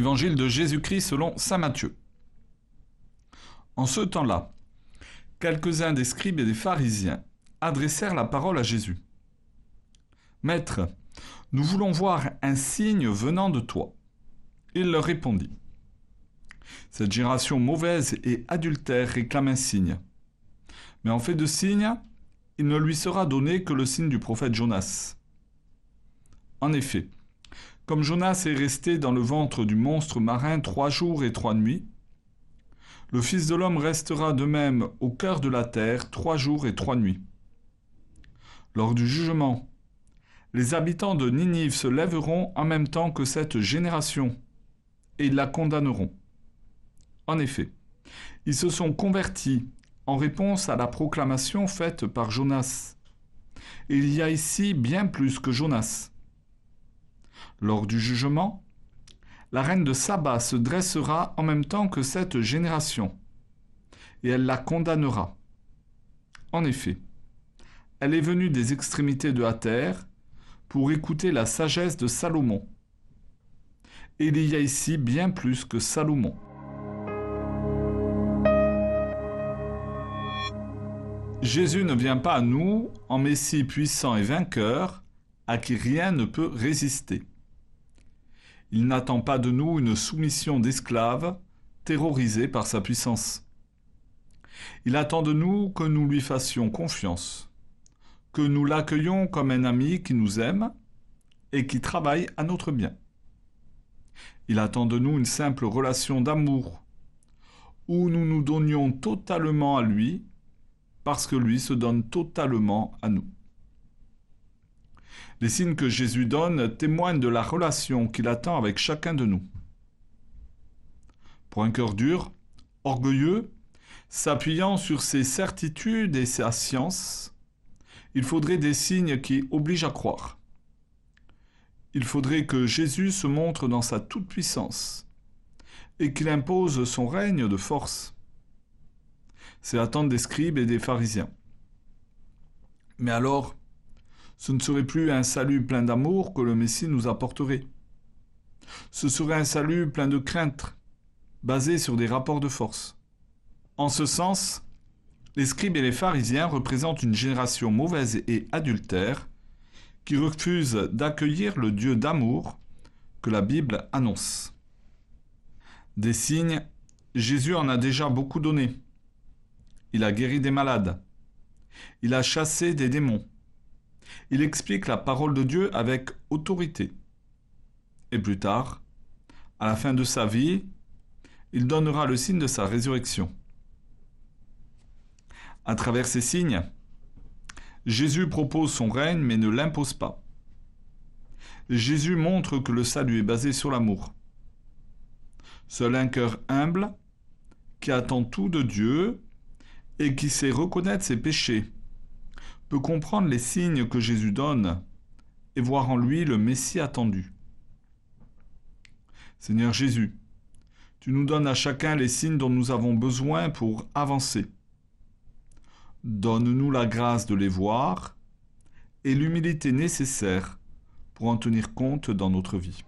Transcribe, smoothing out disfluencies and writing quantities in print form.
Évangile de Jésus-Christ selon saint Matthieu. En ce temps-là, quelques-uns des scribes et des pharisiens adressèrent la parole à Jésus. « Maître, nous voulons voir un signe venant de toi. » Il leur répondit. « Cette génération mauvaise et adultère réclame un signe. Mais en fait de signe, il ne lui sera donné que le signe du prophète Jonas. En effet, comme Jonas est resté dans le ventre du monstre marin 3 jours et 3 nuits, le Fils de l'homme restera de même au cœur de la terre 3 jours et 3 nuits. Lors du jugement, les habitants de Ninive se lèveront en même temps que cette génération, et ils la condamneront. En effet, ils se sont convertis en réponse à la proclamation faite par Jonas. Et il y a ici bien plus que Jonas. Lors du jugement, la reine de Saba se dressera en même temps que cette génération, et elle la condamnera. En effet, elle est venue des extrémités de la terre pour écouter la sagesse de Salomon. Et il y a ici bien plus que Salomon. Jésus ne vient pas à nous en Messie puissant et vainqueur, à qui rien ne peut résister. Il n'attend pas de nous une soumission d'esclaves, terrorisés par sa puissance. Il attend de nous que nous lui fassions confiance, que nous l'accueillions comme un ami qui nous aime et qui travaille à notre bien. Il attend de nous une simple relation d'amour, où nous nous donnions totalement à lui, parce que lui se donne totalement à nous. Les signes que Jésus donne témoignent de la relation qu'il attend avec chacun de nous. Pour un cœur dur, orgueilleux, s'appuyant sur ses certitudes et sa science, il faudrait des signes qui obligent à croire. Il faudrait que Jésus se montre dans sa toute-puissance et qu'il impose son règne de force. C'est l'attente des scribes et des pharisiens. Mais alors, ce ne serait plus un salut plein d'amour que le Messie nous apporterait. Ce serait un salut plein de crainte, basé sur des rapports de force. En ce sens, les scribes et les pharisiens représentent une génération mauvaise et adultère qui refuse d'accueillir le Dieu d'amour que la Bible annonce. Des signes, Jésus en a déjà beaucoup donné. Il a guéri des malades. Il a chassé des démons. Il explique la parole de Dieu avec autorité. Et plus tard, à la fin de sa vie, il donnera le signe de sa résurrection. À travers ces signes, Jésus propose son règne mais ne l'impose pas. Jésus montre que le salut est basé sur l'amour. Seul un cœur humble, qui attend tout de Dieu, et qui sait reconnaître ses péchés, peut comprendre les signes que Jésus donne et voir en lui le Messie attendu. Seigneur Jésus, tu nous donnes à chacun les signes dont nous avons besoin pour avancer. Donne-nous la grâce de les voir et l'humilité nécessaire pour en tenir compte dans notre vie.